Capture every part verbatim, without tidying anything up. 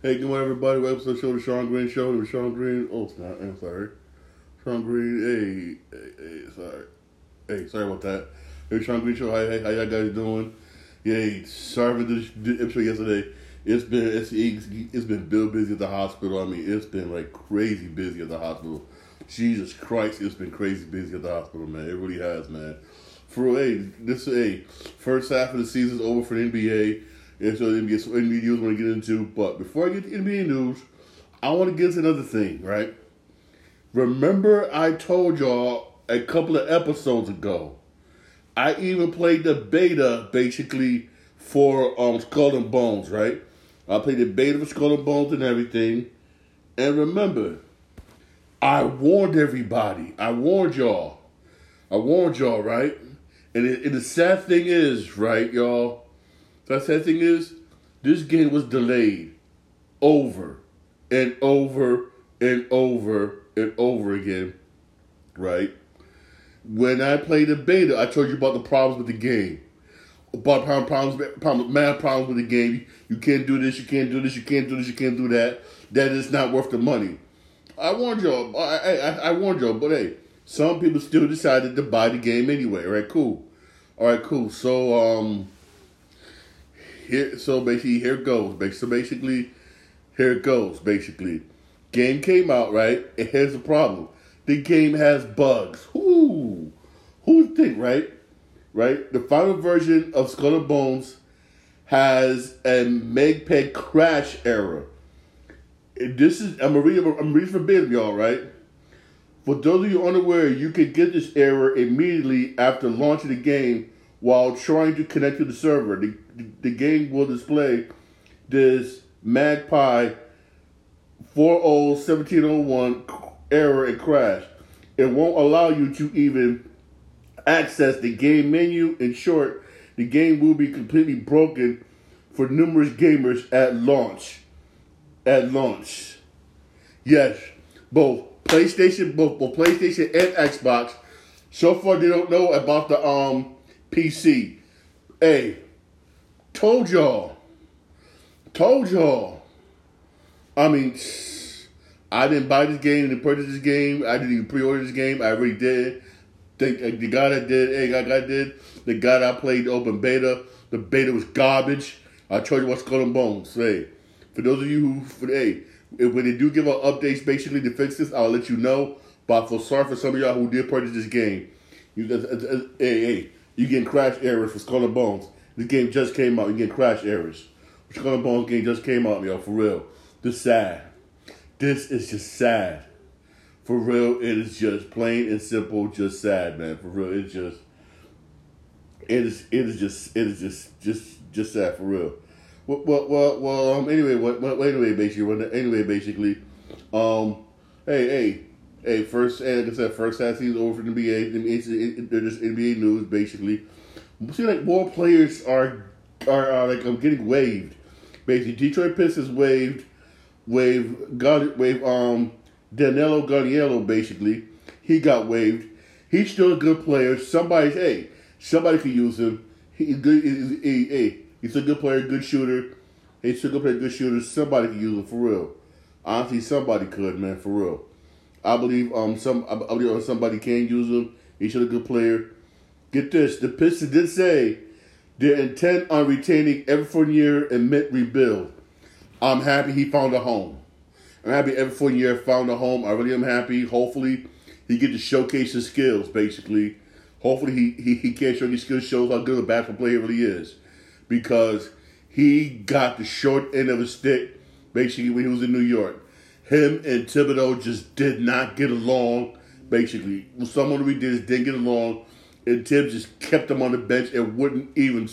Hey, good morning, everybody. Welcome to the show, the Sean Green Show. It was Sean Green. Oh, it's not. I'm sorry. Sean Green. Hey, hey, hey, sorry. Hey, sorry about that. It was Sean Green Show. Hi, hey, how y'all guys doing? Yay, sorry for the episode yesterday. It's been it's, it's been real busy at the hospital. I mean, it's been like crazy busy at the hospital. Jesus Christ, it's been crazy busy at the hospital, man. It really has, man. For real, hey, this hey, first half of the season's over for the N B A. And so the N B A, so N B A news I want to get into. But before I get to N B A news, I want to get into another thing, right? Remember I told y'all a couple of episodes ago, I even played the beta, basically, for um, Skull and Bones, right? I played the beta for Skull and Bones and everything. And remember, I warned everybody. I warned y'all. I warned y'all, right? And, it, and the sad thing is, right, y'all? The sad thing is, this game was delayed over and over and over and over again, right? When I played the beta, I told you about the problems with the game. About problems, problems, mad problems with the game. You can't do this, you can't do this, you can't do this, you can't do that. That is not worth the money. I warned y'all. I, I, I warned y'all, but hey, some people still decided to buy the game anyway. All right, cool. All right, cool. So, um... Here, so basically, here it goes. So basically, here it goes, basically. Game came out, right? And here's the problem. The game has bugs. Ooh. Who'd think, right? Right? The final version of Skull and Bones has a MegPeg crash error. And this is, I'm reading, I'm reading for bid, y'all, right? For those of you unaware, you can get this error immediately after launching the game while trying to connect to the server. The, the, the game will display this Magpie four oh one seven oh one error and crash. It won't allow you to even access the game menu. In short, the game will be completely broken for numerous gamers at launch. At launch. Yes, both PlayStation, both, both PlayStation and Xbox. So far, they don't know about the um. P C. Hey, told y'all. Told y'all. I mean, I didn't buy this game, didn't purchase this game. I didn't even pre-order this game. I really did. The, the guy that did, hey, I got did. The guy that I played the open beta, the beta was garbage. I told you about Skull and Bones. Hey, for those of you who, for, hey, if, when they do give out updates basically to fix this, I'll let you know. But I feel sorry for some of y'all who did purchase this game. You, uh, uh, uh, hey, hey. You getting crash errors for Skull and Bones. This game just came out. You getting crash errors. Skull and Bones game just came out, y'all. For real, this sad. This is just sad. For real, it is just plain and simple, just sad, man. For real, it's just, it is, it is just, it is just, just, just sad. For real. Well, well, well, well um. Anyway, what? Well, anyway, basically, anyway, basically, um. Hey, hey. Hey, first, like I said, first half season over for the N B A. N B A they're just N B A news, basically. See, like, more players are, are, are like, I'm getting waived. Basically, Detroit Pistons waived, waived, got, waived, um, Danilo Garniello, basically. He got waived. He's still a good player. Somebody's, hey, somebody could use him. He's good, he's, he, hey, he's a good player, good shooter. He's a good player, good shooter. Somebody could use him, for real. Honestly, somebody could, man, for real. I believe um some I believe somebody can use him. He's a good player. Get this, the Pistons did say they're intent on retaining Evan Fournier and mid rebuild. I'm happy he found a home. I'm happy Evan Fournier found a home. I really am happy. Hopefully he gets to showcase his skills, basically. Hopefully he, he, he can show his skills, shows how good a basketball player really is. Because he got the short end of his stick, basically, when he was in New York. Him and Thibodeau just did not get along, basically. Someone we did didn't get along, and Tibbs just kept him on the bench and wouldn't even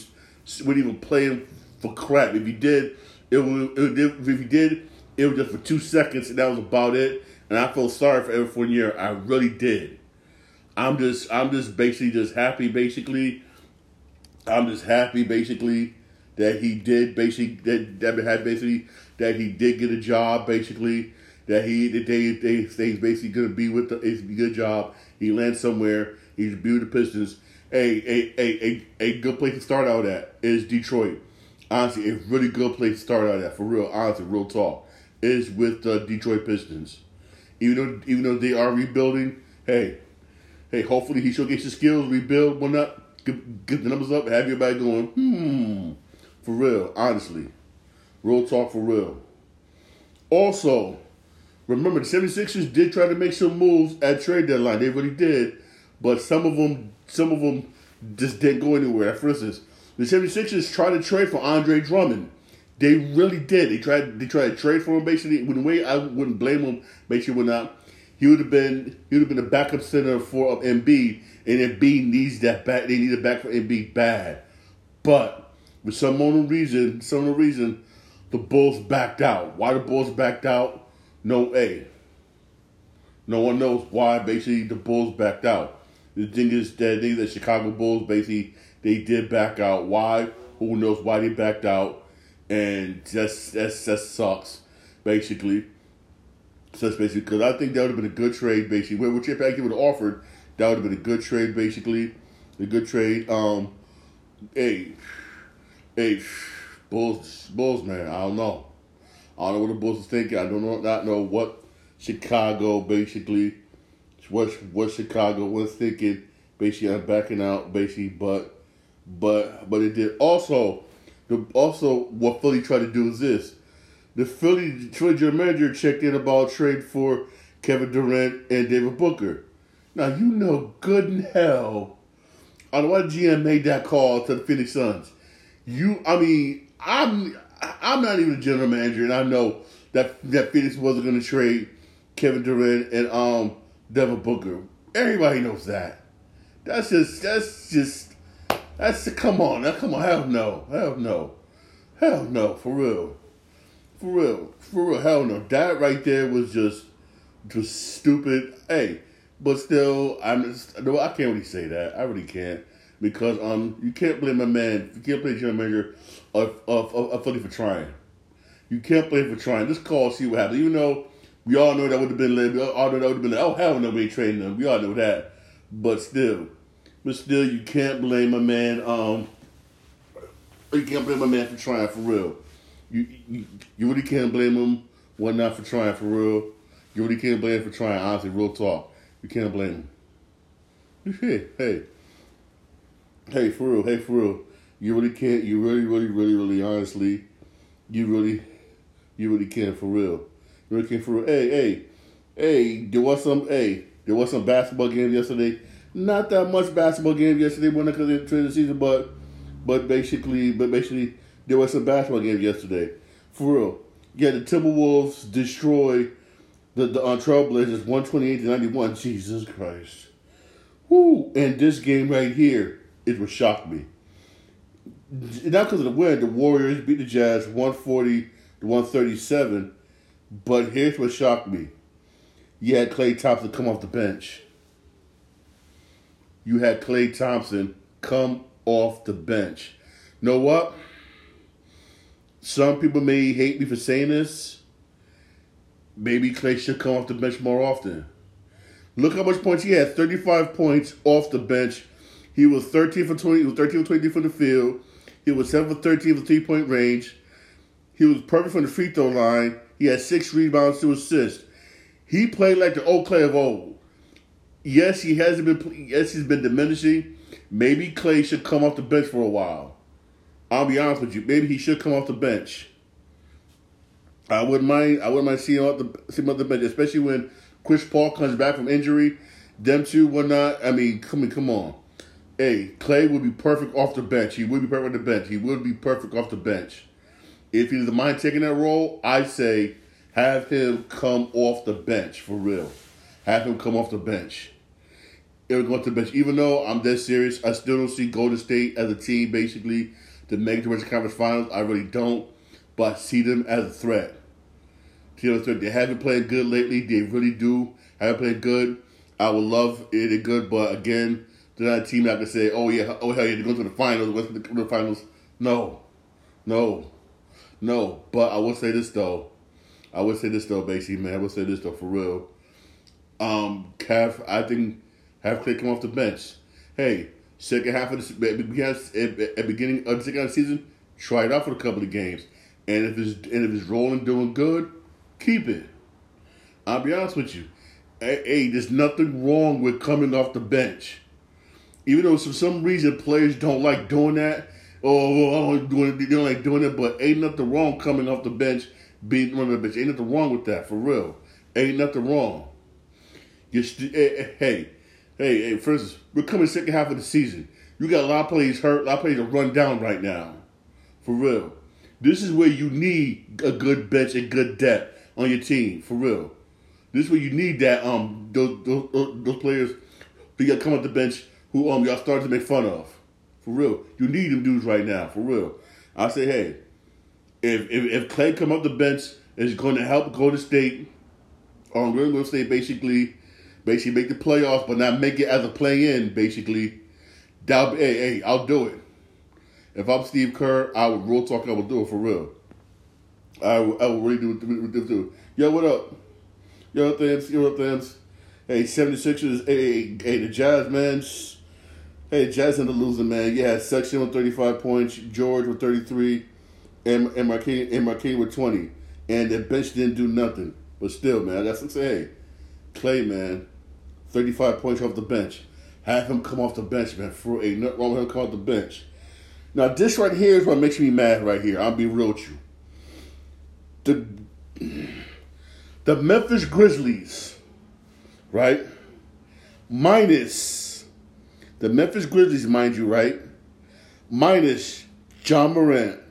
wouldn't even play him for crap. If he did, it would, it would if he did, it was just for two seconds, and that was about it. And I feel sorry for Evan Fournier. I really did. I'm just I'm just basically just happy, basically. I'm just happy, basically, that he did basically that that had basically that he did get a job, basically. That he that they they he's basically gonna be with the it's a good job. He lands somewhere. He's be with the Pistons. A a a a a good place to start out at is Detroit. honestly, a really good place to start out at, for real, honestly, real talk, is with the Detroit Pistons. Even though even though they are rebuilding, hey, hey, hopefully he showcases his skills, rebuild, whatnot, get, get the numbers up, have everybody going, hmm, for real, honestly. Real talk, for real. Also, remember, the 76ers did try to make some moves at trade deadline. They really did. But some of them, some of them just didn't go anywhere. For instance, the 76ers tried to trade for Andre Drummond. They really did. They tried they tried to trade for him, basically. In a way, I wouldn't blame him. Basically, would not. He would have been he would have been a backup center for Embiid, and Embiid needs that back. They need a back for Embiid bad. But for some unknown reason, some unknown reason, the Bulls backed out. Why the Bulls backed out? No A. No one knows why. Basically, the Bulls backed out. The thing is that the, the Chicago Bulls, basically, they did back out. Why? Who knows why they backed out? And that's, that's, that sucks, basically. So that's basically because I think that would have been a good trade, basically. Which if I would have offered, that would have been a good trade, basically. A good trade. Um, hey, hey, Bulls, Bulls, man, I don't know. I don't know what the Bulls are thinking. I don't know, not know what Chicago, basically. What what Chicago was thinking, basically, I'm backing out, basically, but but but it did also the also what Philly tried to do is this: the Philly Philly general manager checked in about trade for Kevin Durant and David Booker. Now you know good and hell, I don't know why G M made that call to the Phoenix Suns. You, I mean, I'm I'm not even a general manager, and I know that that Phoenix wasn't going to trade Kevin Durant and um. Devin Booker. Everybody knows that. That's just, that's just, that's, come on, come on, hell no, hell no, hell no, for real, for real, for real, hell no. That right there was just, just stupid, hey, but still, I'm just, no, I can't really say that, I really can't, because, um, you can't blame my man, you can't blame Jim Major of, of, of, of Philly for trying. You can't blame him for trying. Just call, see what happens, even though we all know that would have been, we all know that would have been, oh, hell no, we ain't trading them. We all know that. But still, but still, you can't blame a man, um, you can't blame a man for trying, for real. You, you, you really can't blame him, one not for trying, for real. You really can't blame him for trying, honestly, real talk. You can't blame him. Hey, hey. Hey, for real, hey, for real. You really can't, you really, really, really, really, honestly, you really, you really can't, for real. Looking for hey hey hey there was some hey there was some basketball game yesterday. Not that much basketball game yesterday, wasn't because of the trade of the season, but but basically but basically there was some basketball game yesterday, for real. Yeah, the Timberwolves destroyed the the uh, Trailblazers one twenty eight to ninety one. Jesus Christ, woo! And this game right here, it would shock me. Not because of the win, the Warriors beat the Jazz one forty to one thirty seven. But here's what shocked me. You had Klay Thompson come off the bench. You had Klay Thompson come off the bench. Know what? Some people may hate me for saying this. Maybe Klay should come off the bench more often. Look how much points he had. thirty-five points off the bench. He was thirteen for twenty. He was thirteen for twenty from the field. He was seven for thirteen from three-point range. He was perfect from the free throw line. He had six rebounds to assist. He played like the old Klay of old. Yes, he hasn't been. Yes, he's been diminishing. Maybe Klay should come off the bench for a while. I'll be honest with you. Maybe he should come off the bench. I wouldn't mind. I wouldn't mind seeing him off the seeing him off the bench, especially when Chris Paul comes back from injury. Them two, whatnot. I mean, come on, come on. Hey, Klay would be perfect off the bench. He would be perfect off the bench. He would be perfect off the bench. If he doesn't mind taking that role, I say have him come off the bench, for real. Have him come off the bench. It would go off the bench. Even though I'm dead serious, I still don't see Golden State as a team, basically, to make the Western Conference Finals. I really don't. But I see them as a threat. See them as a threat. They haven't played good lately. They really do. Haven't played good. I would love it to good. But, again, they're not a team that can say, oh, yeah, oh hell yeah, they're going to the finals. What's the, the finals? No. No. No, but I will say this, though. I will say this, though, basically, man. I will say this, though, for real. Um, Kev, I think, have Klay come off the bench. Hey, second half of the, at the beginning of the second half of the season, Try it out for a couple of games. And if it's and if it's rolling, doing good, keep it. I'll be honest with you. Hey, hey, there's nothing wrong with coming off the bench. Even though for some reason players don't like doing that. Oh, I don't, do it, they don't like doing it. But ain't nothing wrong coming off the bench, being on the bench. Ain't nothing wrong with that, for real. Ain't nothing wrong. You're st- hey, hey, hey, hey, for instance, we're coming second half of the season. You got a lot of players hurt. A lot of players are run down right now, for real. This is where you need a good bench and good depth on your team, for real. This is where you need that um those those, those players who got come off the bench who um y'all started to make fun of, for real. You need them dudes right now, for real. I say, hey, if if, if Klay come off the bench, it's going to help Golden State. Um, we're going to say basically, basically make the playoffs, but not make it as a play-in. Basically, that'll, hey, hey, I'll do it. If I'm Steve Kerr, I would real talk. I would do it for real. I would, I would really do it. Do, do. Yo, what up? Yo, Thams. Yo, Thams. Hey, 76ers. Hey, hey, the Jazz, man. Hey, Jazz and the loser, man. Yeah, Sexton with thirty-five points, George with thirty-three, and and Marquise and Marquise with twenty, and the bench didn't do nothing. But still, man, that's what I'm saying. Hey, Klay, man, thirty-five points off the bench. Have him come off the bench, man. For a nut wrong with him come off the bench. Now, this right here is what makes me mad right here. I'll be real with you. The, the Memphis Grizzlies, right? Minus, the Memphis Grizzlies, mind you, right? Minus John Morant,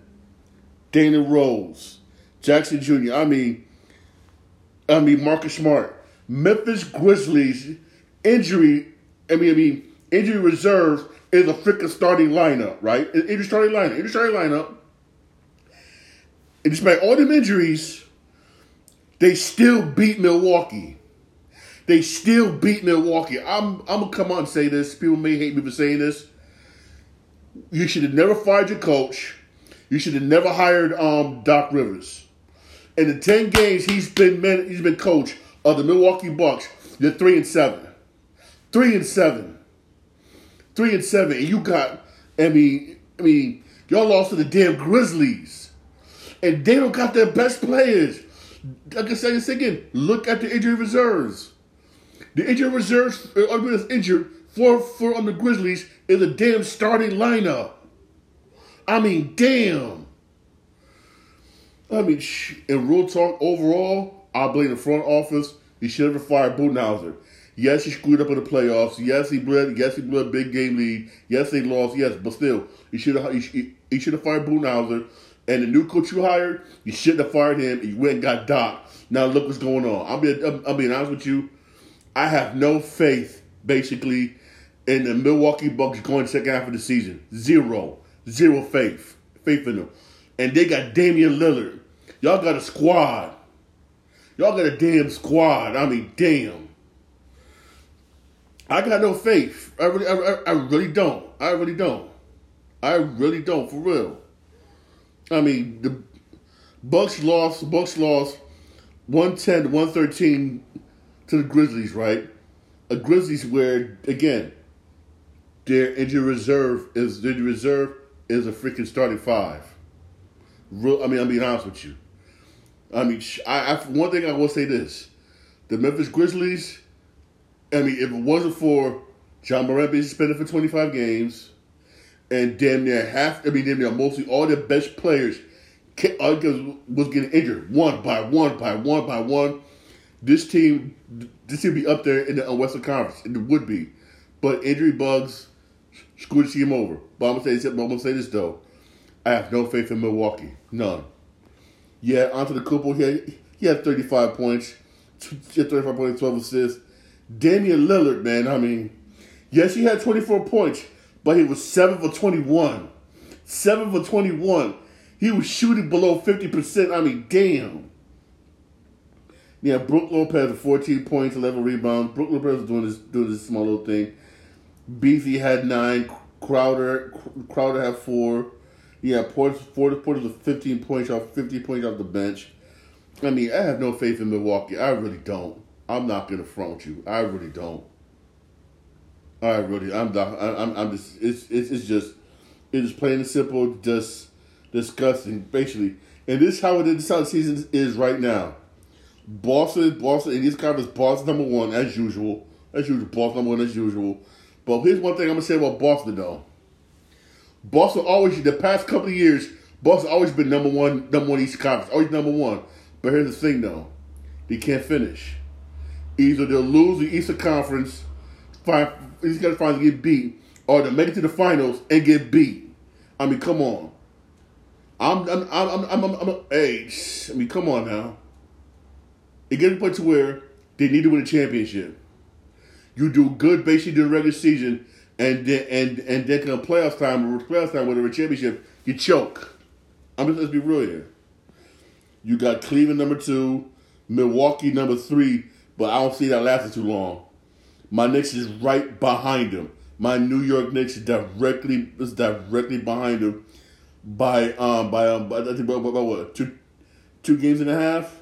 Dana Rose, Jackson Junior I mean, I mean, Marcus Smart. Memphis Grizzlies injury, I mean, I mean, injury reserves is a freaking starting lineup, right? Injury starting lineup. Injury starting lineup. And despite all them injuries, they still beat Milwaukee. They still beat Milwaukee. I'm I'm going to come out and say this. People may hate me for saying this. You should have never fired your coach. You should have never hired um, Doc Rivers. In the ten games he's been man, he's been coach of the Milwaukee Bucks, they're three and seven. Three and seven. Three and seven, and you got, I mean, I mean, y'all lost to the damn Grizzlies, and they don't got their best players. Like I said, again, look at the injury reserves. The injury reserves, everybody that's injured for for on the Grizzlies is a damn starting lineup. I mean, damn. I mean, in real talk, overall, I blame the front office. You should have fired Budenholzer. Yes, he screwed up in the playoffs. Yes, he blew. Yes, he blew a big game lead. Yes, they lost. Yes, but still, you should have. You should have fired Budenholzer, and the new coach you hired, you shouldn't have fired him. And you went and got Doc. Now look what's going on. I'll be. I'll be honest with you. I have no faith, basically, in the Milwaukee Bucks going second half of the season. Zero, zero faith, faith in them. And they got Damian Lillard. Y'all got a squad. Y'all got a damn squad. I mean, damn. I got no faith. I really, I, I really don't. I really don't. I really don't, for real. I mean, the Bucks lost. Bucks lost one ten to one thirteen to the Grizzlies, right? A Grizzlies where, again, their injury reserve is their reserve is a freaking starting five. Real, I mean, I'm being honest with you. I mean, I, I one thing I will say this: the Memphis Grizzlies. I mean, if it wasn't for John Morant being suspended for twenty-five games, and damn near half, I mean, damn near mostly all their best players was getting injured one by one by one by one, this team, this team would be up there in the Western Conference. It would be, but injury bugs screwed the team over. But I'm gonna say, I'm gonna say this though: I have no faith in Milwaukee, none. Yeah, Antetokounmpo, he had, he had thirty-five points, he had thirty-five points, twelve assists. Damian Lillard, man, I mean, yes, he had twenty-four points, but he was seven for twenty-one. seven for twenty-one. He was shooting below fifty percent. I mean, damn. Yeah, Brook Lopez with fourteen points, eleven rebounds. Brook Lopez was doing this, doing this small little thing. Beasley had nine. Crowder Crowder had four. Yeah, Porter, Porter, Porter with fifteen points off, fifty points off the bench. I mean, I have no faith in Milwaukee. I really don't. I'm not gonna front you. I really don't. I really, I'm not. I'm. I'm just. It's. It's. It's just. It's plain and simple. Just disgusting, basically. And this is how it is, how the season is right now. Boston is Boston, and this guy is Boston number one, as usual. As usual, Boston number one, as usual. But here's one thing I'm going to say about Boston, though. Boston always, the past couple of years, Boston always been number one, number one East Conference, always number one. But here's the thing, though. They can't finish. Either they'll lose the Eastern Conference, find, Eastern Conference Finals get beat, or they'll make it to the finals and get beat. I mean, come on. I'm, I'm, I'm, I'm, I'm, I'm, hey, I mean, come on now. It gets to a point to where they need to win a championship. You do good basically during the regular season, and then and and then come playoff time or playoff time, whatever championship, you choke. I'm just let's be real here. You got Cleveland number two, Milwaukee number three, but I don't see that lasting too long. My Knicks is right behind them. My New York Knicks is directly is directly behind them by um by um by, I think by, by, by what two two games and a half.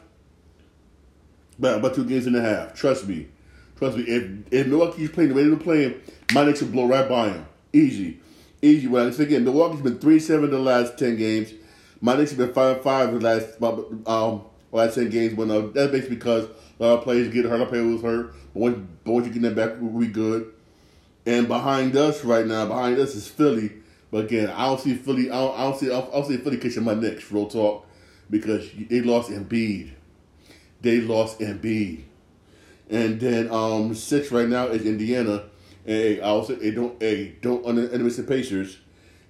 By about two games and a half. Trust me. Trust me, if, if Milwaukee's playing the way they're playing, my Knicks will blow right by him. Easy. Easy. Well, again, Milwaukee's been three seven the last ten games. My Knicks have been five five the last um last ten games. When, uh, that's basically because a lot of players get hurt, a lot of players hurt. But once, but once you get them back, we'll be good. And behind us right now, behind us is Philly. But again, I don't see Philly. I don't, I don't see. I don't see Philly catching my Knicks. Real talk, because they lost Embiid. They lost Embiid. And then um, six right now is Indiana. Hey, I also hey, don't hey, don't underestimate the Pacers.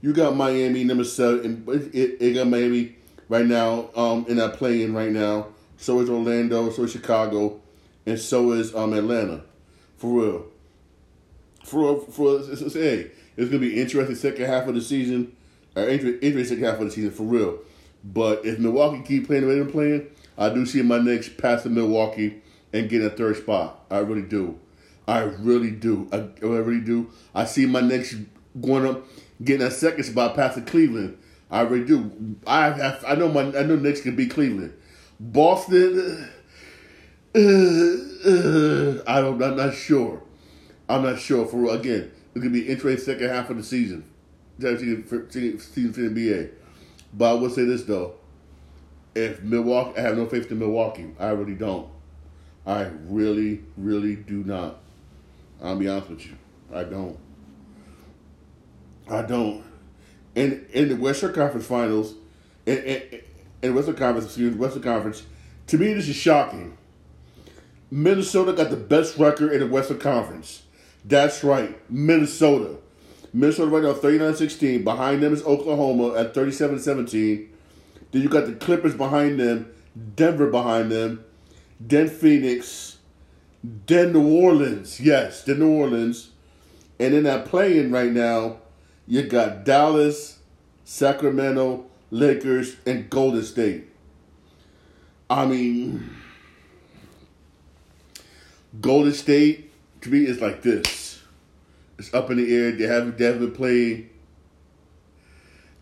You got Miami number seven. And it, it got Miami right now um, in that play-in right now. So is Orlando. So is Chicago, and so is um, Atlanta. For real, for real, for real, it's, it's, hey, it's gonna be interesting second half of the season. Or interesting second half of the season for real. But if Milwaukee keep playing the way they're playing, I do see my Knicks passing Milwaukee and getting a third spot. I really do. I really do. I, I really do. I see my Knicks going up, getting a second spot past the Cleveland. I really do. I have, I know my I know Knicks can beat Cleveland. Boston, uh, uh, I don't, I'm not sure. I'm not sure. For again, it's going to be an interesting second half of the season. Season for, season for the N B A. But I will say this, though. If Milwaukee, I have no faith in Milwaukee. I really don't. I really, really do not. I'll be honest with you. I don't. I don't. And in the Western Conference Finals, in, in, in Western Conference, excuse me, Western Conference, to me this is shocking. Minnesota got the best record in the Western Conference. That's right, Minnesota. Minnesota right now thirty-nine sixteen. Behind them is Oklahoma at thirty-seven seventeen. Then you got the Clippers behind them, Denver behind them, then Phoenix, then New Orleans. Yes, then New Orleans. And in that play-in right now, you got Dallas, Sacramento, Lakers, and Golden State. I mean, Golden State, to me, is like this. It's up in the air. They haven't, they haven't played.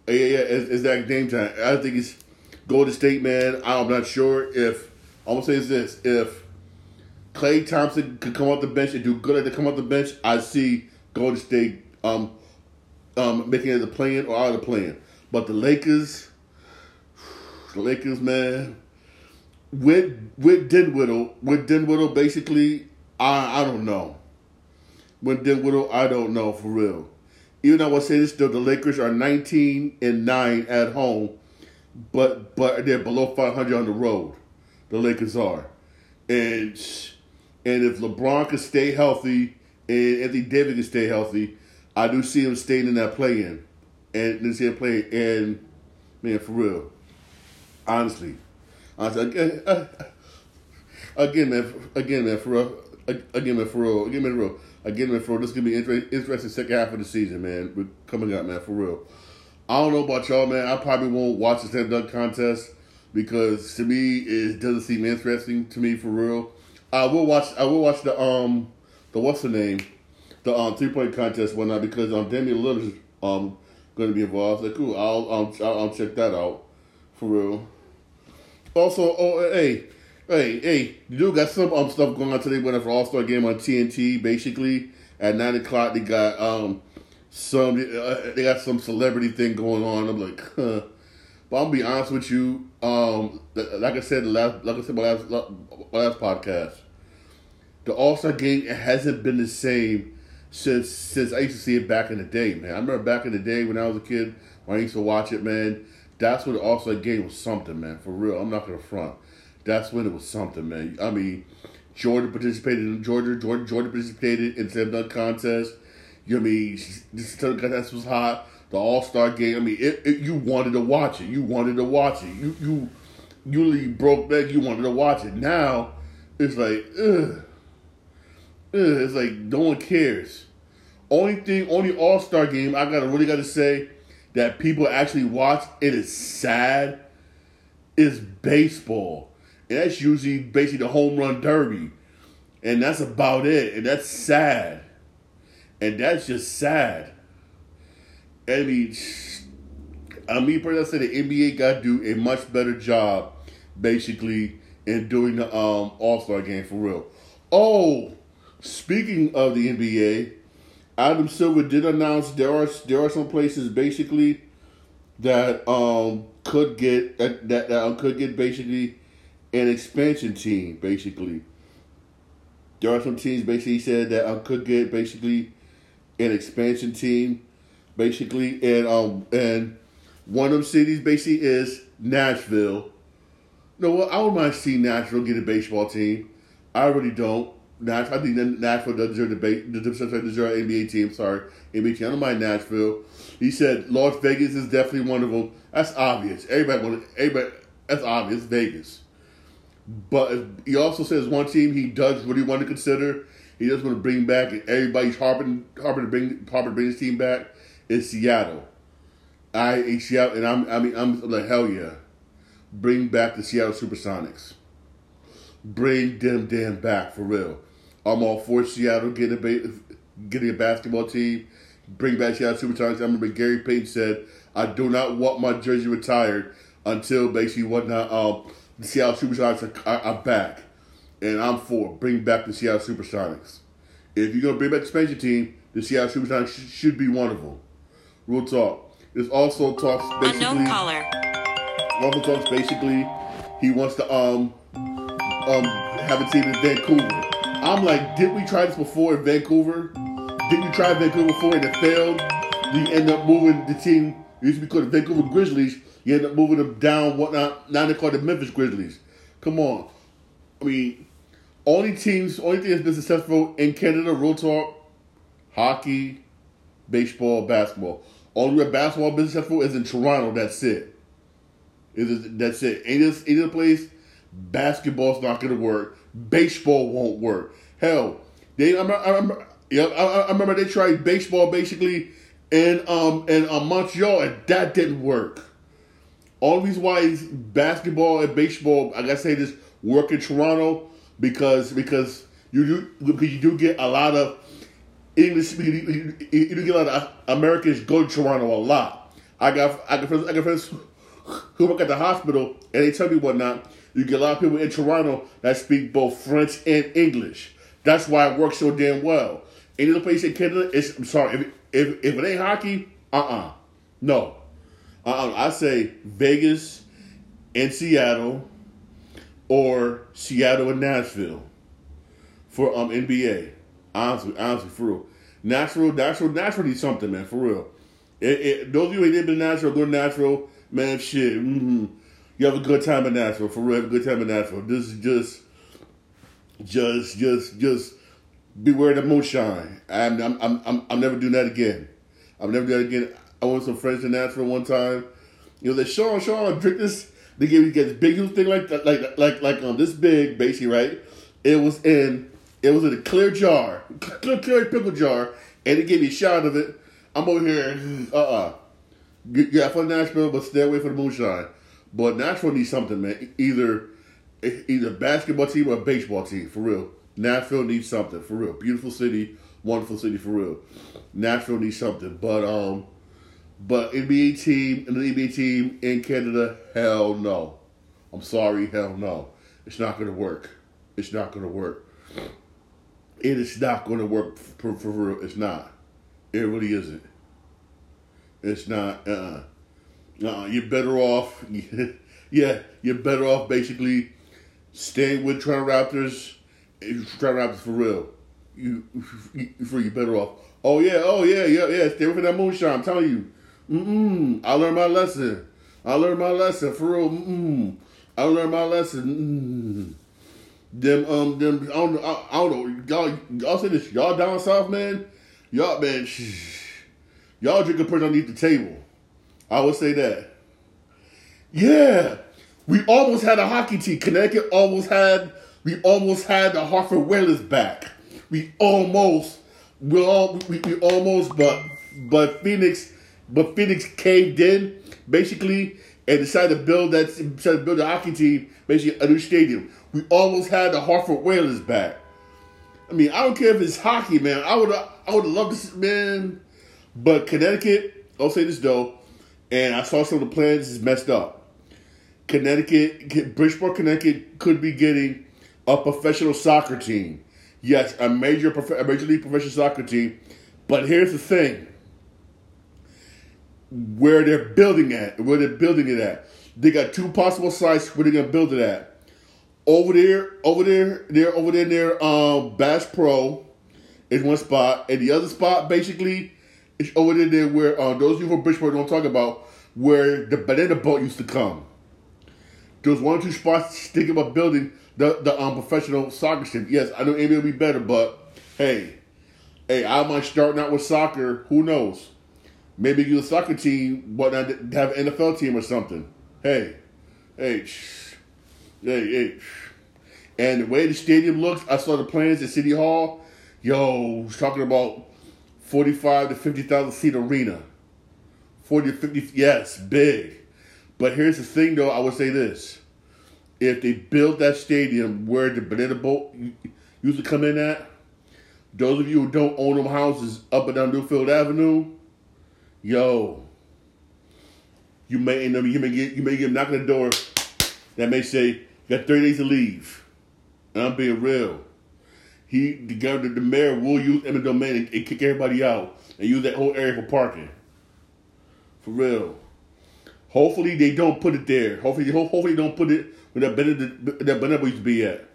Yeah, yeah, it's, it's that game time. I think it's Golden State, man. I'm not sure if. I'm going to say this. If Klay Thompson could come off the bench and do good at the come off the bench, I see Golden State um, um, making it the play-in or out of the play-in. But the Lakers, the Lakers, man, with with Dinwiddie, with Dinwiddie, basically, I, I don't know. With Dinwiddie, I don't know, for real. Even though I want to say this, though, the Lakers are nineteen and nine at home, but but they're below five hundred on the road. The Lakers are. And and if LeBron can stay healthy and Anthony Davis can stay healthy, I do see him staying in that play-in. And they see him play and man, for real. Honestly. Honestly. Again, uh, again man, again, man, for real. Again, man, for real. Again, man, for real. Again, man, for real. This is going to be an inter- interesting second half of the season, man. We're coming up, man, for real. I don't know about y'all, man. I probably won't watch the stand-up contest. Because to me, it doesn't seem interesting to me, for real. I will watch. I will watch the um, the what's the name, the um three point contest and whatnot, because um Damian Lillard um going to be involved. Like, cool, I'll um I'll, I'll check that out, for real. Also, oh hey, hey hey, you do got some um stuff going on today. Went for All Star Game on T N T. Basically at nine o'clock, they got um some uh, they got some celebrity thing going on. I'm like, huh. But I'm gonna be honest with you. Um, like I said, last, like I said, my last, my last podcast, the All Star Game it hasn't been the same since since I used to see it back in the day, man. I remember back in the day when I was a kid, when I used to watch it, man. That's when the All Star Game was something, man. For real, I'm not gonna front. That's when it was something, man. I mean, Jordan participated in Georgia. Jordan Jordan participated in slam dunk contest. You know what I mean? This contest was hot. The All-Star Game, I mean, it, it, you wanted to watch it. You wanted to watch it. You you, you really broke back. You wanted to watch it. Now, it's like, ugh. Ugh. It's like, no one cares. Only thing, only All-Star Game, I gotta really got to say, that people actually watch, it is sad, is baseball. And that's usually basically the home run derby. And that's about it. And that's sad. And that's just sad. I mean, I mean, I said the N B A got to do a much better job, basically, in doing the um, All-Star Game for real. Oh, speaking of the N B A, Adam Silver did announce there are there are some places basically that um could get that that, that could get basically an expansion team. Basically, there are some teams basically said that I could get basically an expansion team. Basically, and um, and one of them cities basically is Nashville. No, well, I wouldn't mind seeing Nashville get a baseball team. I really don't. Nash, I think Nashville does deserve the ba- deserve an N B A team. Sorry, N B A team. I don't mind Nashville. He said Las Vegas is definitely one of them. That's obvious. Everybody wanted. Everybody. That's obvious. Vegas. But he also says one team he does really want to consider. He does want to bring back, and everybody's harping harping to bring harping to bring his team back. It's Seattle. I it's Seattle, and I'm I mean I'm like hell yeah, bring back the Seattle SuperSonics. Bring them damn back for real. I'm all for Seattle getting a ba- getting a basketball team. Bring back Seattle SuperSonics. I remember Gary Payton said, "I do not want my jersey retired until basically whatnot. Um, uh, the Seattle SuperSonics are, are, are back, and I'm for bring back the Seattle SuperSonics. If you're gonna bring back the expansion team, the Seattle SuperSonics sh- should be one of them." Real talk. There's also talks basically. Unknown caller. Also talks basically. He wants to um um have a team in Vancouver. I'm like, did we try this before in Vancouver? Did we try Vancouver before and it failed? You end up moving the team. It used to be called the Vancouver Grizzlies. You end up moving them down. Whatnot. Now they call it the Memphis Grizzlies. Come on. I mean, only teams. Only thing that's been successful in Canada. Real talk. Hockey, baseball, basketball. Only real basketball business is in Toronto. That's it. Is that's it. Ain't any place basketball's not gonna work. Baseball won't work. Hell, they. I remember. I, I, I remember they tried baseball basically in um in uh, Montreal, and that didn't work. All these wise basketball and baseball. I gotta say this work in Toronto because because you do because you do get a lot of. English, you do get a lot of Americans go to Toronto a lot. I got, I got friends, I got friends who work at the hospital, and they tell me whatnot. You get a lot of people in Toronto that speak both French and English. That's why it works so damn well. Any other place in Canada, it's, I'm sorry, if if, if it ain't hockey, uh uh-uh. uh, no, uh uh-uh. I say Vegas and Seattle, or Seattle and Nashville for um N B A. Honestly, honestly, for real. Nashville, Nashville, Nashville needs something, man, for real. It, it, those of you who ain't been to Nashville, go to Nashville, man, shit, mm-hmm. You have a good time in Nashville, for real, have a good time in Nashville. This is just, just, just, just beware the moonshine. I'm, I'm, I'm, I'm, I'm never doing that again. I'm never doing that again. I went with some friends in Nashville one time. You know, they Sean, Sean, drink this. They gave me this big thing like that, like, like, like, um, this big, basically, right? It was in. It was in a clear jar, clear, clear pickle jar, and it gave me a shot of it. I'm over here, uh-uh. Yeah, for Nashville, but stay away from the moonshine. But Nashville needs something, man. Either either basketball team or a baseball team, for real. Nashville needs something, for real. Beautiful city, wonderful city, for real. Nashville needs something. But um, but N B A team, an N B A team in Canada, hell no. I'm sorry, hell no. It's not going to work. It's not going to work. It is not going to work for, for, for real. It's not. It really isn't. It's not. Uh-uh. Uh, you're better off. Yeah, you're better off basically staying with Toronto Raptors. Toronto Raptors for real. You, you, you're better off. Oh yeah, oh yeah, yeah, yeah. Stay away from that moonshine. I'm telling you. Mm-mm. I learned my lesson. I learned my lesson for real. Mm-mm. I learned my lesson. Mm-mm. Them, um, them. I don't, I, I don't know. Y'all, y'all say this. Y'all down south, man. Y'all, man. Shh. Y'all drinking pretty underneath the table. I would say that. Yeah, we almost had a hockey team. Connecticut almost had. We almost had the Hartford Whalers back. We almost. We all. We, we almost. But but Phoenix. But Phoenix caved in basically and decided to build that. Decided to build a hockey team. Basically, a new stadium. We almost had the Hartford Whalers back. I mean, I don't care if it's hockey, man. I would, I would love this, man. But Connecticut, I'll say this though, and I saw some of the plans is messed up. Connecticut, Bridgeport, Connecticut could be getting a professional soccer team. Yes, a major, a major league professional soccer team. But here's the thing: where they're building at, where they're building it at, they got two possible sites where they're gonna build it at. Over there, over there, there, over there, near um, Bass Pro is one spot. And the other spot, basically, is over there, there where uh, those of you from Bridgeport don't talk about, where the banana boat used to come. There's one or two spots thinking about building the, the um, professional soccer team. Yes, I know N B A will be better, but hey, hey, I might start out with soccer. Who knows? Maybe you a soccer team, but not have an N F L team or something. Hey, hey, shh. Hey, hey. And the way the stadium looks, I saw the plans at City Hall. Yo, was talking about forty-five to fifty thousand seat arena. Forty to fifty, yes, big. But here's the thing, though. I would say this: if they build that stadium where the banana boat used to come in at, those of you who don't own them houses up and down Newfield Avenue, yo, you may end up, you may get, you may get knocking the door. That may say, you got thirty days to leave. And I'm being real. He, the governor, the mayor will use eminent domain and, and kick everybody out and use that whole area for parking. For real. Hopefully they don't put it there. Hopefully, hopefully they don't put it where that Benedict used to be at.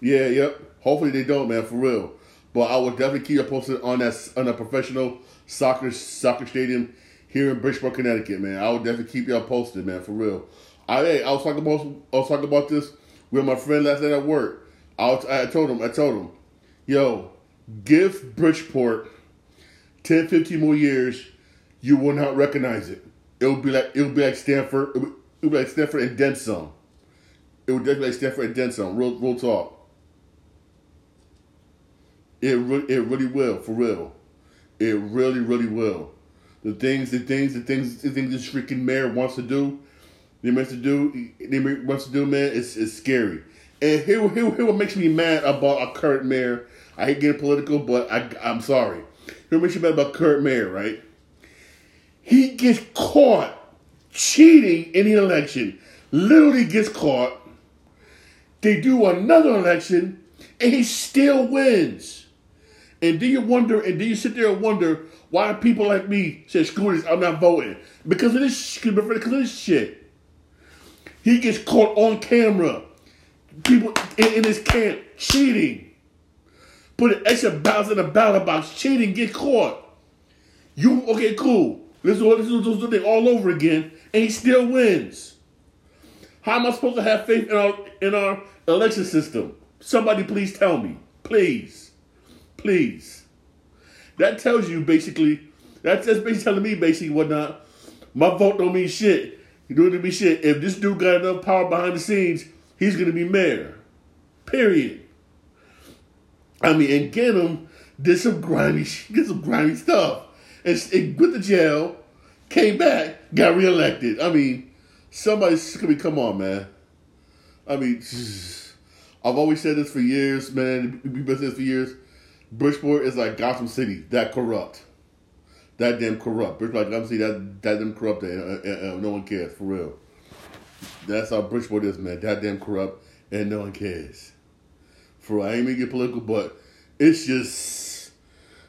Yeah, yep. Hopefully they don't, man, for real. But I will definitely keep you posted on that on a professional soccer soccer stadium here in Bridgeport, Connecticut, man. I will definitely keep y'all posted, man, for real. I hey, I was talking about I was talking about this with my friend last night at work. I was, I told him I told him, yo, give Bridgeport ten, fifteen more years, you will not recognize it. It will be like it will be like Stanford, it will be like Stanford and then some. It would definitely be like Stanford and then some. Real, real talk. It re- it really will, for real. It really, really will. The things, the things, the things, the things this freaking mayor wants to do, they meant to do, they wants to do, man, it's it's scary. And here, here, here, what makes me mad about our current mayor. I hate getting political, but I, I'm sorry. Here, what makes me mad about current mayor, right? He gets caught cheating in the election. Literally gets caught. They do another election, and he still wins. And do you wonder? And do you sit there and wonder? Why people like me say, screw this, I'm not voting. Because of this, because of this shit. He gets caught on camera. People in, in his camp cheating. Put an extra balance in the ballot box. Cheating, get caught. You, okay, cool. Let's do, let's do, let's do this all over again. And he still wins. How am I supposed to have faith in our, in our election system? Somebody please tell me. Please. Please. That tells you basically, that's just basically telling me basically whatnot. My vote don't mean shit. You don't mean shit. If this dude got enough power behind the scenes, he's gonna be mayor. Period. I mean, and get him did some grimy, did some grimy stuff, and, and went to jail, came back, got reelected. I mean, somebody's gonna be come on, man. I mean, I've always said this for years, man. We've been saying this for years. Bridgeport is like Gotham City, that corrupt. That damn corrupt. Bridgeport like Gotham City, that, that damn corrupt, and, and, and no one cares, for real. That's how Bridgeport is, man. That damn corrupt, and no one cares. For real, I ain't making it political, but it's just,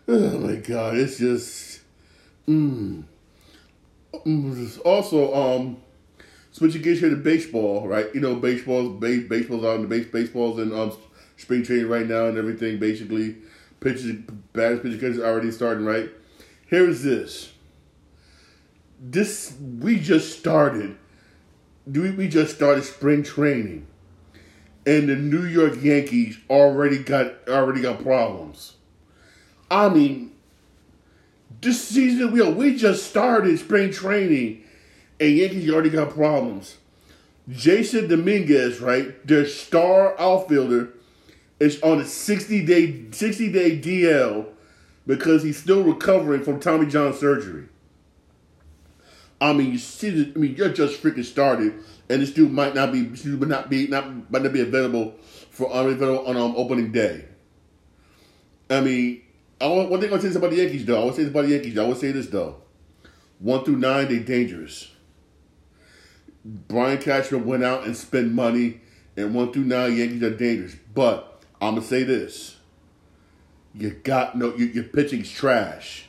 oh my God, it's just, mmm. Also, um, switching gears here to baseball, right? You know, baseball's ba- baseball's out in the base baseball's in um spring training right now and everything. Basically, pitchers, batters, pitchers, catchers already starting. Right here's this. This we just started. We we just started spring training, and the New York Yankees already got already got problems. I mean, this season, we we just started spring training, and Yankees already got problems. Jason Dominguez, right, their star outfielder, is on a sixty-day D L because he's still recovering from Tommy John surgery. I mean, you see, this, I mean, you're just freaking started, and this dude might not be, this dude might not be, not might not be available for unavailable on um, opening day. I mean. I want, one thing I want to say this about the Yankees, though. I want to say this about the Yankees. I want to say this, though. One through nine, they dangerous. Brian Cashman went out and spent money, and one through nine, Yankees are dangerous. But I'm gonna say this: you got no, you, your pitching's trash.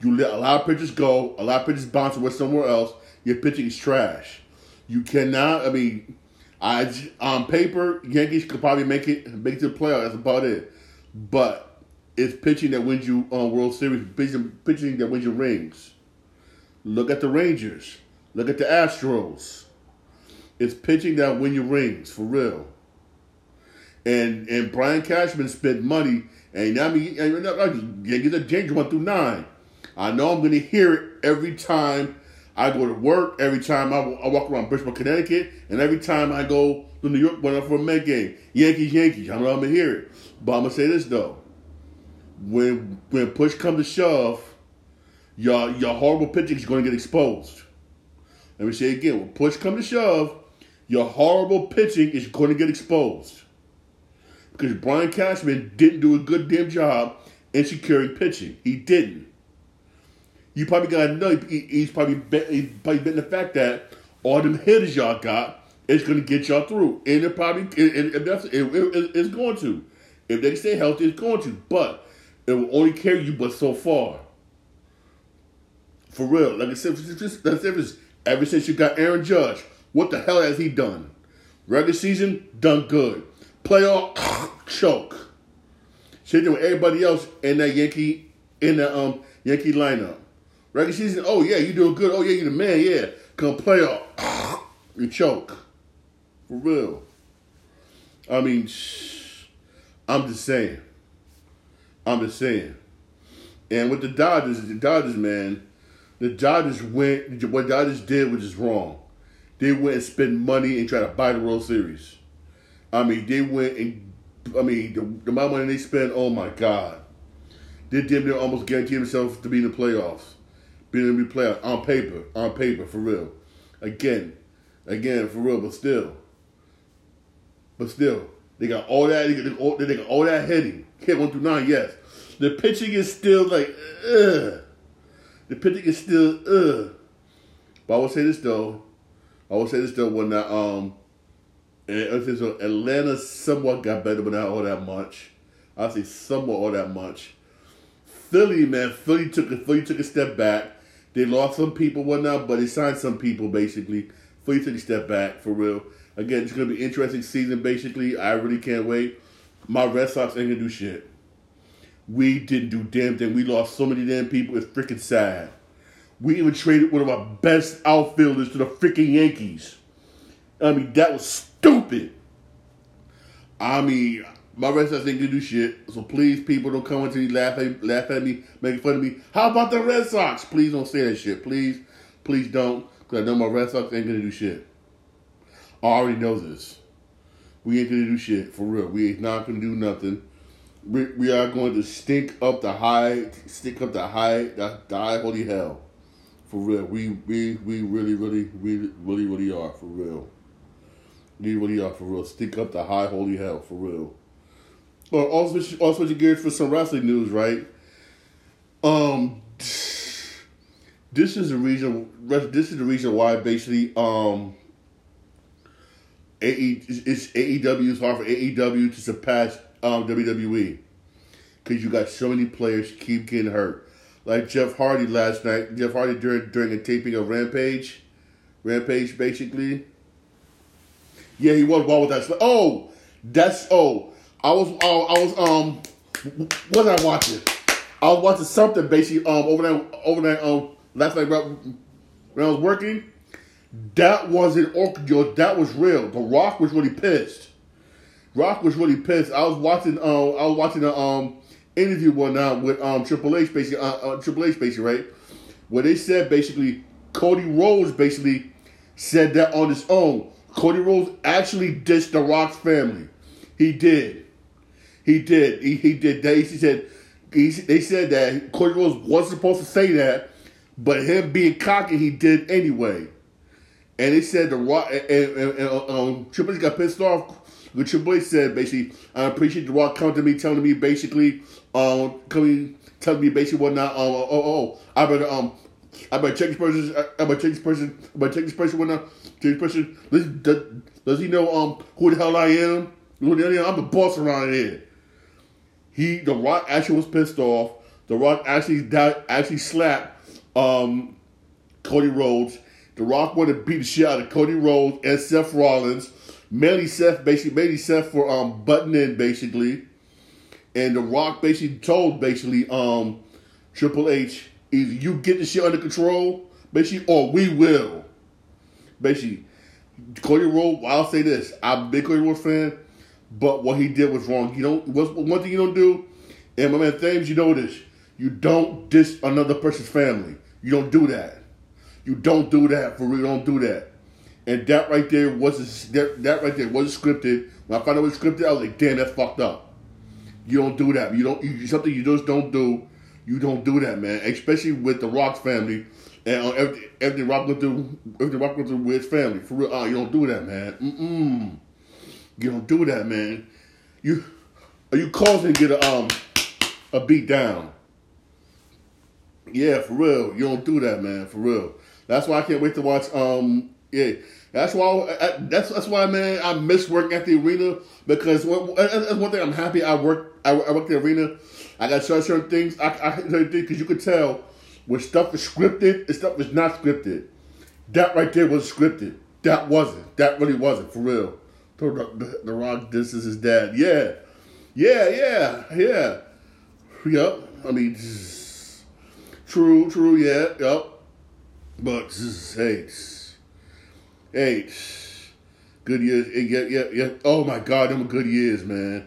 You let a lot of pitchers go, a lot of pitchers bounce away somewhere else. Your pitching's trash. You cannot. I mean, I on paper, Yankees could probably make it, make it to the playoffs. That's about it. But it's pitching that wins you on um, World Series, pitching, pitching that wins you rings. Look at the Rangers. Look at the Astros. It's pitching that wins you rings, for real. And and Brian Cashman spent money, and I mean, Yankees are dangerous one through nine. I know I'm going to hear it every time I go to work, every time I, I walk around Bridgeport, Connecticut, and every time I go to New York when I'm for a Met game. Yankees, Yankees. I know I'm going to hear it. But I'm going to say this, though. When when push comes to shove, your your horrible pitching is going to get exposed. Let me say it again. When push comes to shove, your horrible pitching is going to get exposed. Because Brian Cashman didn't do a good damn job in securing pitching. He didn't. You probably got to know, he, he's probably bet, he's probably betting the fact that all them hitters y'all got is going to get y'all through. And it probably, it, it, it, it, it's going to. If they stay healthy, it's going to. But it will only carry you but so far. For real. Like I said, ever since you got Aaron Judge, what the hell has he done? Regular season, done good. Playoff, choke. Shit with everybody else in that Yankee in the um Yankee lineup. Regular season, oh yeah, you doing good. Oh yeah, you the man, yeah. Come playoff, you choke. For real. I mean, I'm just saying. I'm just saying. And with the Dodgers, the Dodgers, man, the Dodgers went, what Dodgers did was just wrong. They went and spent money and tried to buy the World Series. I mean, they went and, I mean, the, the amount of money they spent, oh my God. They did they almost guaranteed themselves to be in the playoffs. Being in the playoffs, on paper, on paper, for real. Again, again, for real, but still. But still. They got all that. They got all, they got all that hitting. Hit one through nine. Yes, the pitching is still like, ugh. The pitching is still, ugh. But I will say this though. I will say this though. When that um, Atlanta somewhat got better, but not all that much. I say somewhat all that much. Philly, man, Philly took a Philly took a step back. They lost some people, whatnot, but they signed some people basically. Philly took a step back for real. Again, it's going to be an interesting season, basically. I really can't wait. My Red Sox ain't going to do shit. We didn't do damn thing. We lost so many damn people. It's freaking sad. We even traded one of our best outfielders to the freaking Yankees. I mean, that was stupid. I mean, my Red Sox ain't going to do shit. So please, people, don't come into me, laugh at, laugh at me, making fun of me. How about the Red Sox? Please don't say that shit. Please, please don't. Because I know my Red Sox ain't going to do shit. I already know this. We ain't gonna do shit, for real. We ain't not gonna do nothing. We, we are going to stink up the high, stink up the high, the, the high holy hell, for real. We we we really really we really really are for real. We really are for real. Stink up the high holy hell, for real. But also also switching gears for some wrestling news, right? Um, this is the reason. This is the reason why basically um. A E, it's A E W. It's hard for A E W to surpass um, W W E because you got so many players keep getting hurt. like Jeff Hardy last night. Jeff Hardy during during the taping of Rampage. Rampage, basically. Yeah, he won ball with that. Oh, that's oh, I was oh, I was um, what was I watching? I was watching something basically um overnight overnight um last night when I was working. That wasn't orchid. That was real. The Rock was really pissed. Rock was really pissed. I was watching um uh, I was watching a um. interview one night with um Triple H basically uh, uh, Triple H basically right, where they said basically Cody Rhodes basically said that on his own. Cody Rhodes actually dissed the Rock's family. He did, he did, he, he did. They he said he, they said that Cody Rhodes wasn't supposed to say that, but him being cocky, he did anyway. And they said the Rock and, and, and um, Triple H got pissed off. What Triple H said basically, I appreciate the Rock coming to me, telling me basically, um, coming, telling me basically whatnot. Um, oh, oh, oh, I better um, I better check this person. I better check this person. I better check this person. Whatnot. Check this person. Does, does, does he know um who the hell I am? Who the hell I am? I'm the boss around here. He, the Rock actually was pissed off. The Rock actually died, actually slapped um, Cody Rhodes. The Rock wanted to beat the shit out of Cody Rhodes and Seth Rollins. Mainly Seth, basically, mainly Seth for um, butting in, basically. And The Rock basically told, basically, um, Triple H, either you get this shit under control, basically, or we will. Basically, Cody Rhodes, I'll say this, I'm a big Cody Rhodes fan, but what he did was wrong. You don't, one thing you don't do, and my man Thames, you know this, you don't diss another person's family. You don't do that. You don't do that, for real, don't do that. And that right there wasn't that, that right there wasn't scripted. When I found out it was scripted, I was like, "Damn, that's fucked up." You don't do that. You don't. You, something you just don't do. You don't do that, man. Especially with the Rock family and uh, everything, everything Rock went through, everything Rock went through with his family. For real, uh, you don't do that, man. Mm-mm. You don't do that, man. You are you causing to get a um a beat down? Yeah, for real. You don't do that, man. For real. That's why I can't wait to watch um. Yeah, that's why. I, that's that's why, man. I miss working at the arena because one, that's one thing. I'm happy I work. I, I work at the arena. I got certain things. I I because you could tell when stuff is scripted and stuff is not scripted. That right there was scripted. That wasn't. That really wasn't for real. The, the Rock this is his dad. Yeah, yeah, yeah, yeah. Yep. I mean, true, true. Yeah. Yep. But hey. Hey, good years. Yeah, yeah, yeah. Oh my God, them were good years, man.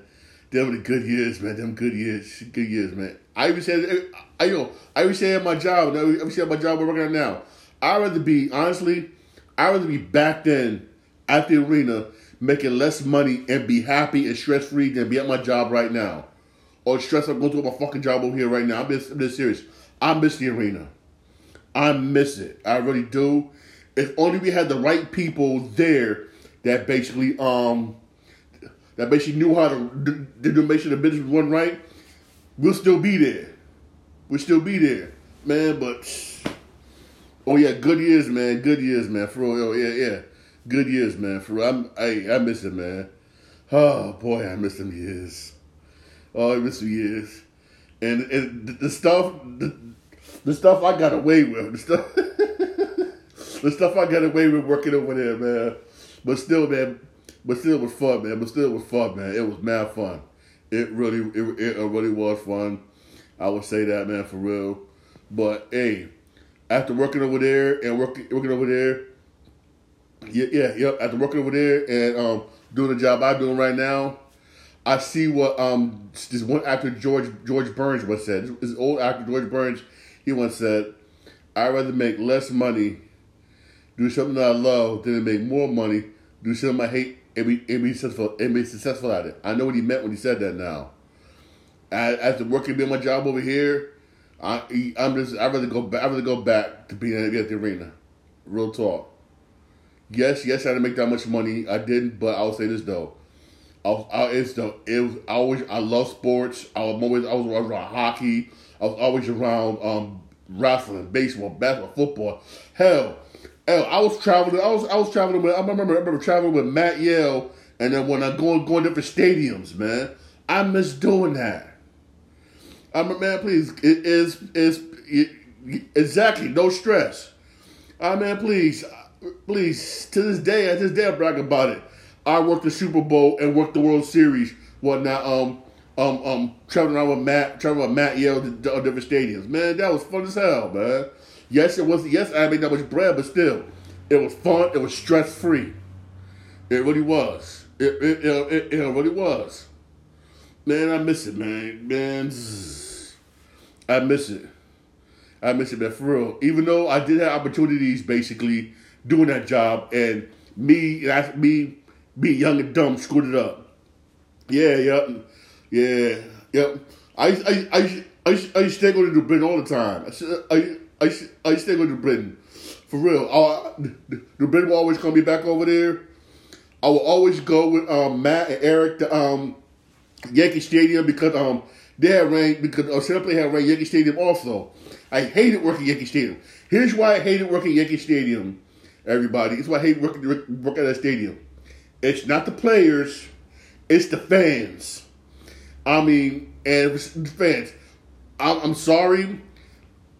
Them were the good years, man. Them good years, good years, man. I even said, I you know, I even said my job. I even said my job. We're working on now. I'd rather be honestly, I'd rather be back then at the arena making less money and be happy and stress free than be at my job right now, or stress I'm going to do my fucking job over here right now. I'm just, I'm just serious. I miss the arena. I miss it. I really do. If only we had the right people there that basically um that basically knew how to, to, to make sure the business was run right, we'll still be there. We'll still be there, man. But oh yeah, good years, man. Good years, man. For real, oh, yeah, yeah. Good years, man. For real, I'm, I I miss it, man. Oh boy, I miss them years. Oh, I miss the years, and and the, the stuff, the, the stuff I got away with, the stuff. The stuff I got away with working over there, man. But still, man. But still, it was fun, man. But still, it was fun, man. It was mad fun. It really, it, it really was fun. I would say that, man, for real. But hey, after working over there and working, working over there, yeah, yeah, yeah. After working over there and um, doing the job I'm doing right now, I see what um this one actor George George Burns once said. This old actor George Burns, he once said, "I'd rather make less money." Do something that I love, then make more money. Do something I hate, and be, and be successful, and be successful at it. I know what he meant when he said that. Now, I, after working being my job over here, I, I'm just I rather go back. I rather go back to being at the arena. Real talk. Yes, yes, I didn't make that much money. I didn't, but I'll say this though. I, was, I it's though it was I always I love sports. I was always I was around hockey. I was always around um wrestling, baseball, basketball, football. Hell. Oh, I was traveling. I was I was traveling with. I remember I remember traveling with Matt Yale, and then when I going going different stadiums, man, I miss doing that. I'm man, please. It is is Exactly. No stress. Ah, man, please. Please. To this day, at this day, I brag about it. I worked the Super Bowl and worked the World Series. Well, now, um, um, um, traveling around with Matt, traveling with Matt Yale to different stadiums. Man, that was fun as hell, man. Yes, it was. Yes, I made that much bread, but still, it was fun. It was stress free. It really was. It it, it it it really was. Man, I miss it, man. Man, I miss it. I miss it, man, for real. Even though I did have opportunities, basically doing that job, and me, that's me. Being young and dumb, screwed it up. Yeah, yep, yeah, yep. I I I I I used to go to New Britain all the time. I I I used to go to New Britain, for real. I, New Britain will always call me back over there. I will always go with um, Matt and Eric to um, Yankee Stadium because um they had rain because uh, Central Play had rain Yankee Stadium also. I hated working Yankee Stadium. Here's why I hated working Yankee Stadium. Everybody, it's why I hate working working at that stadium. It's not the players, it's the fans. I mean, and it's the fans. I'm, I'm sorry.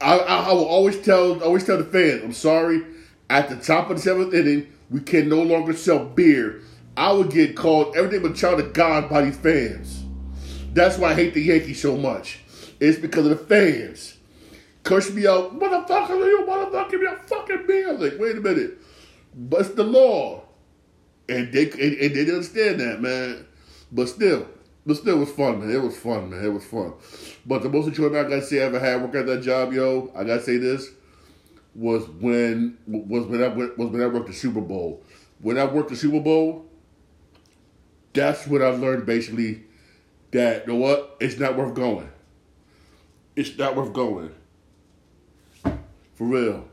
I, I, I will always tell, always tell the fans, I'm sorry. At the top of the seventh inning, we can no longer sell beer. I would get called everything but child of God by these fans. That's why I hate the Yankees so much. It's because of the fans. Curse me out, motherfucker! You motherfucker! Give me a fucking beer. I was like, wait a minute, but it's the law. And they and, and they didn't understand that, man. But still, but still, it was fun, man. It was fun, man. It was fun. But the most enjoyment I gotta say I ever had working at that job, yo, I gotta say this, was when was when I went, was when I worked the Super Bowl. When I worked the Super Bowl, that's when I learned basically that you know what, it's not worth going. It's not worth going. For real,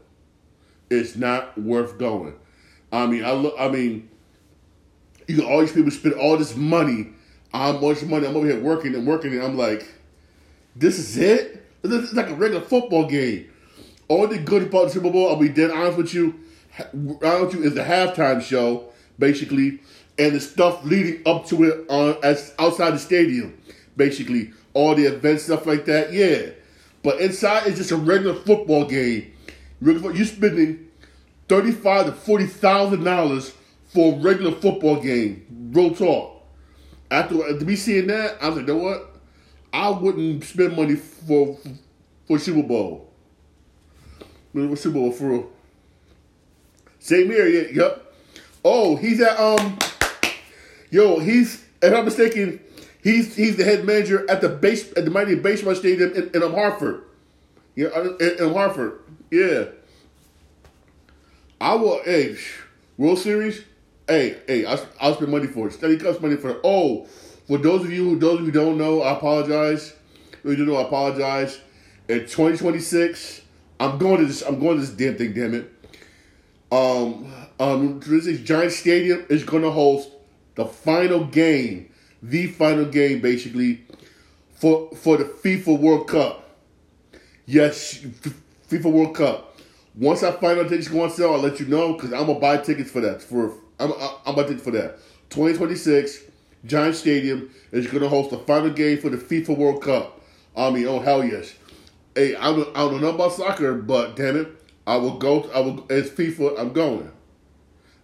it's not worth going. I mean, I look. I mean. You can, all these people spend all this money, how much money, I'm over here working and working, and I'm like, this is it? This is like a regular football game. All the good about the Super Bowl, I'll be dead honest with you, honest with you, is the halftime show, basically, and the stuff leading up to it on as outside the stadium, basically. All the events, stuff like that, yeah. But inside, it's just a regular football game. You're spending thirty-five thousand to forty thousand dollars for a regular football game, real talk. After to be seeing that, I was like, you know what? I wouldn't spend money for for, for Super Bowl. For Super Bowl for real. Same here, yeah, yep. Oh, he's at um, yo, he's if I'm mistaken, he's he's the head manager at the base at the Mighty Baseball Stadium in, in um, Hartford. Yeah, in, in Hartford, yeah. I will, hey, World Series. Hey, hey, I I'll spend money for it. Steady Cup's money for it. Oh, for those of you who those of you who don't know, I apologize. Those you don't know, I apologize. In twenty twenty-six, I'm going to this I'm going to this damn thing, damn it. Um um this Giants Stadium is gonna host the final game. The final game basically for for the FIFA World Cup. Yes, FIFA World Cup. Once I find out tickets go on sale, I'll let you know because I'm gonna buy tickets for that for I'm, I'm about to for that. twenty twenty-six, Giants Stadium is going to host the final game for the FIFA World Cup. I mean, oh hell yes! Hey, I don't, I don't know about soccer, but damn it, I will go. I will. It's FIFA. I'm going.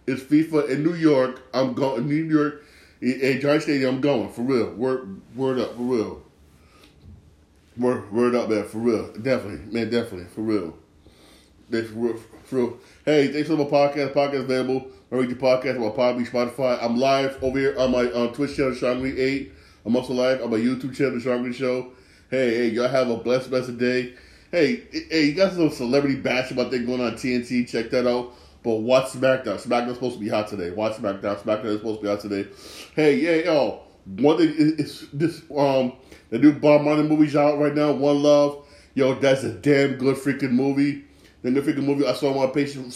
It's FIFA in New York. I'm going New York. At Giants Stadium, I'm going for real. Word, word up for real. Word, word up, man, for real. Definitely, man, definitely for real. For real, for real. Hey, thanks for the podcast. Podcast available. I read the podcast on my Podbean, Spotify. I'm live over here on my on Twitch channel, Sean Green eight. I'm also live on my YouTube channel, The Sean Green Show. Hey, hey, y'all have a blessed, blessed day. Hey, hey, you got some celebrity bashing about thing going on T N T. Check that out. But watch SmackDown. SmackDown's supposed to be hot today. Watch SmackDown. SmackDown is supposed to be hot today. Hey, yeah, yo. One thing is this um the new Bob Marley movie's out right now. One Love. Yo, that's a damn good freaking movie. The new freaking movie I saw on my patient.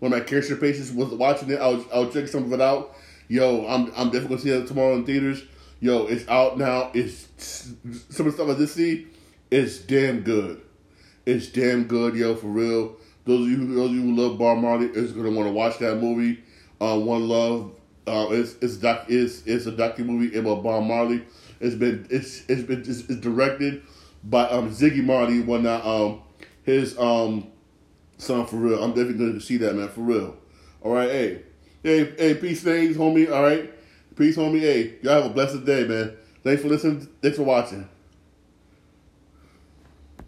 One of my cancer patients was watching it. I'll I'll check some of it out. Yo, I'm I'm definitely gonna see it tomorrow in theaters. Yo, it's out now. It's some of the stuff I just see. It's damn good. It's damn good, yo, for real. Those of you who those of you who love Bob Marley is gonna want to watch that movie. Uh, One Love. Uh, it's it's doc it's it's a docu movie about Bob Marley. It's been it's it's been it's, it's directed by um Ziggy Marley. One um his um son for real. I'm definitely going to see that, man, for real. All right, hey. Hey, hey, peace, things, homie, all right? Peace, homie, hey. Y'all have a blessed day, man. Thanks for listening. Thanks for watching.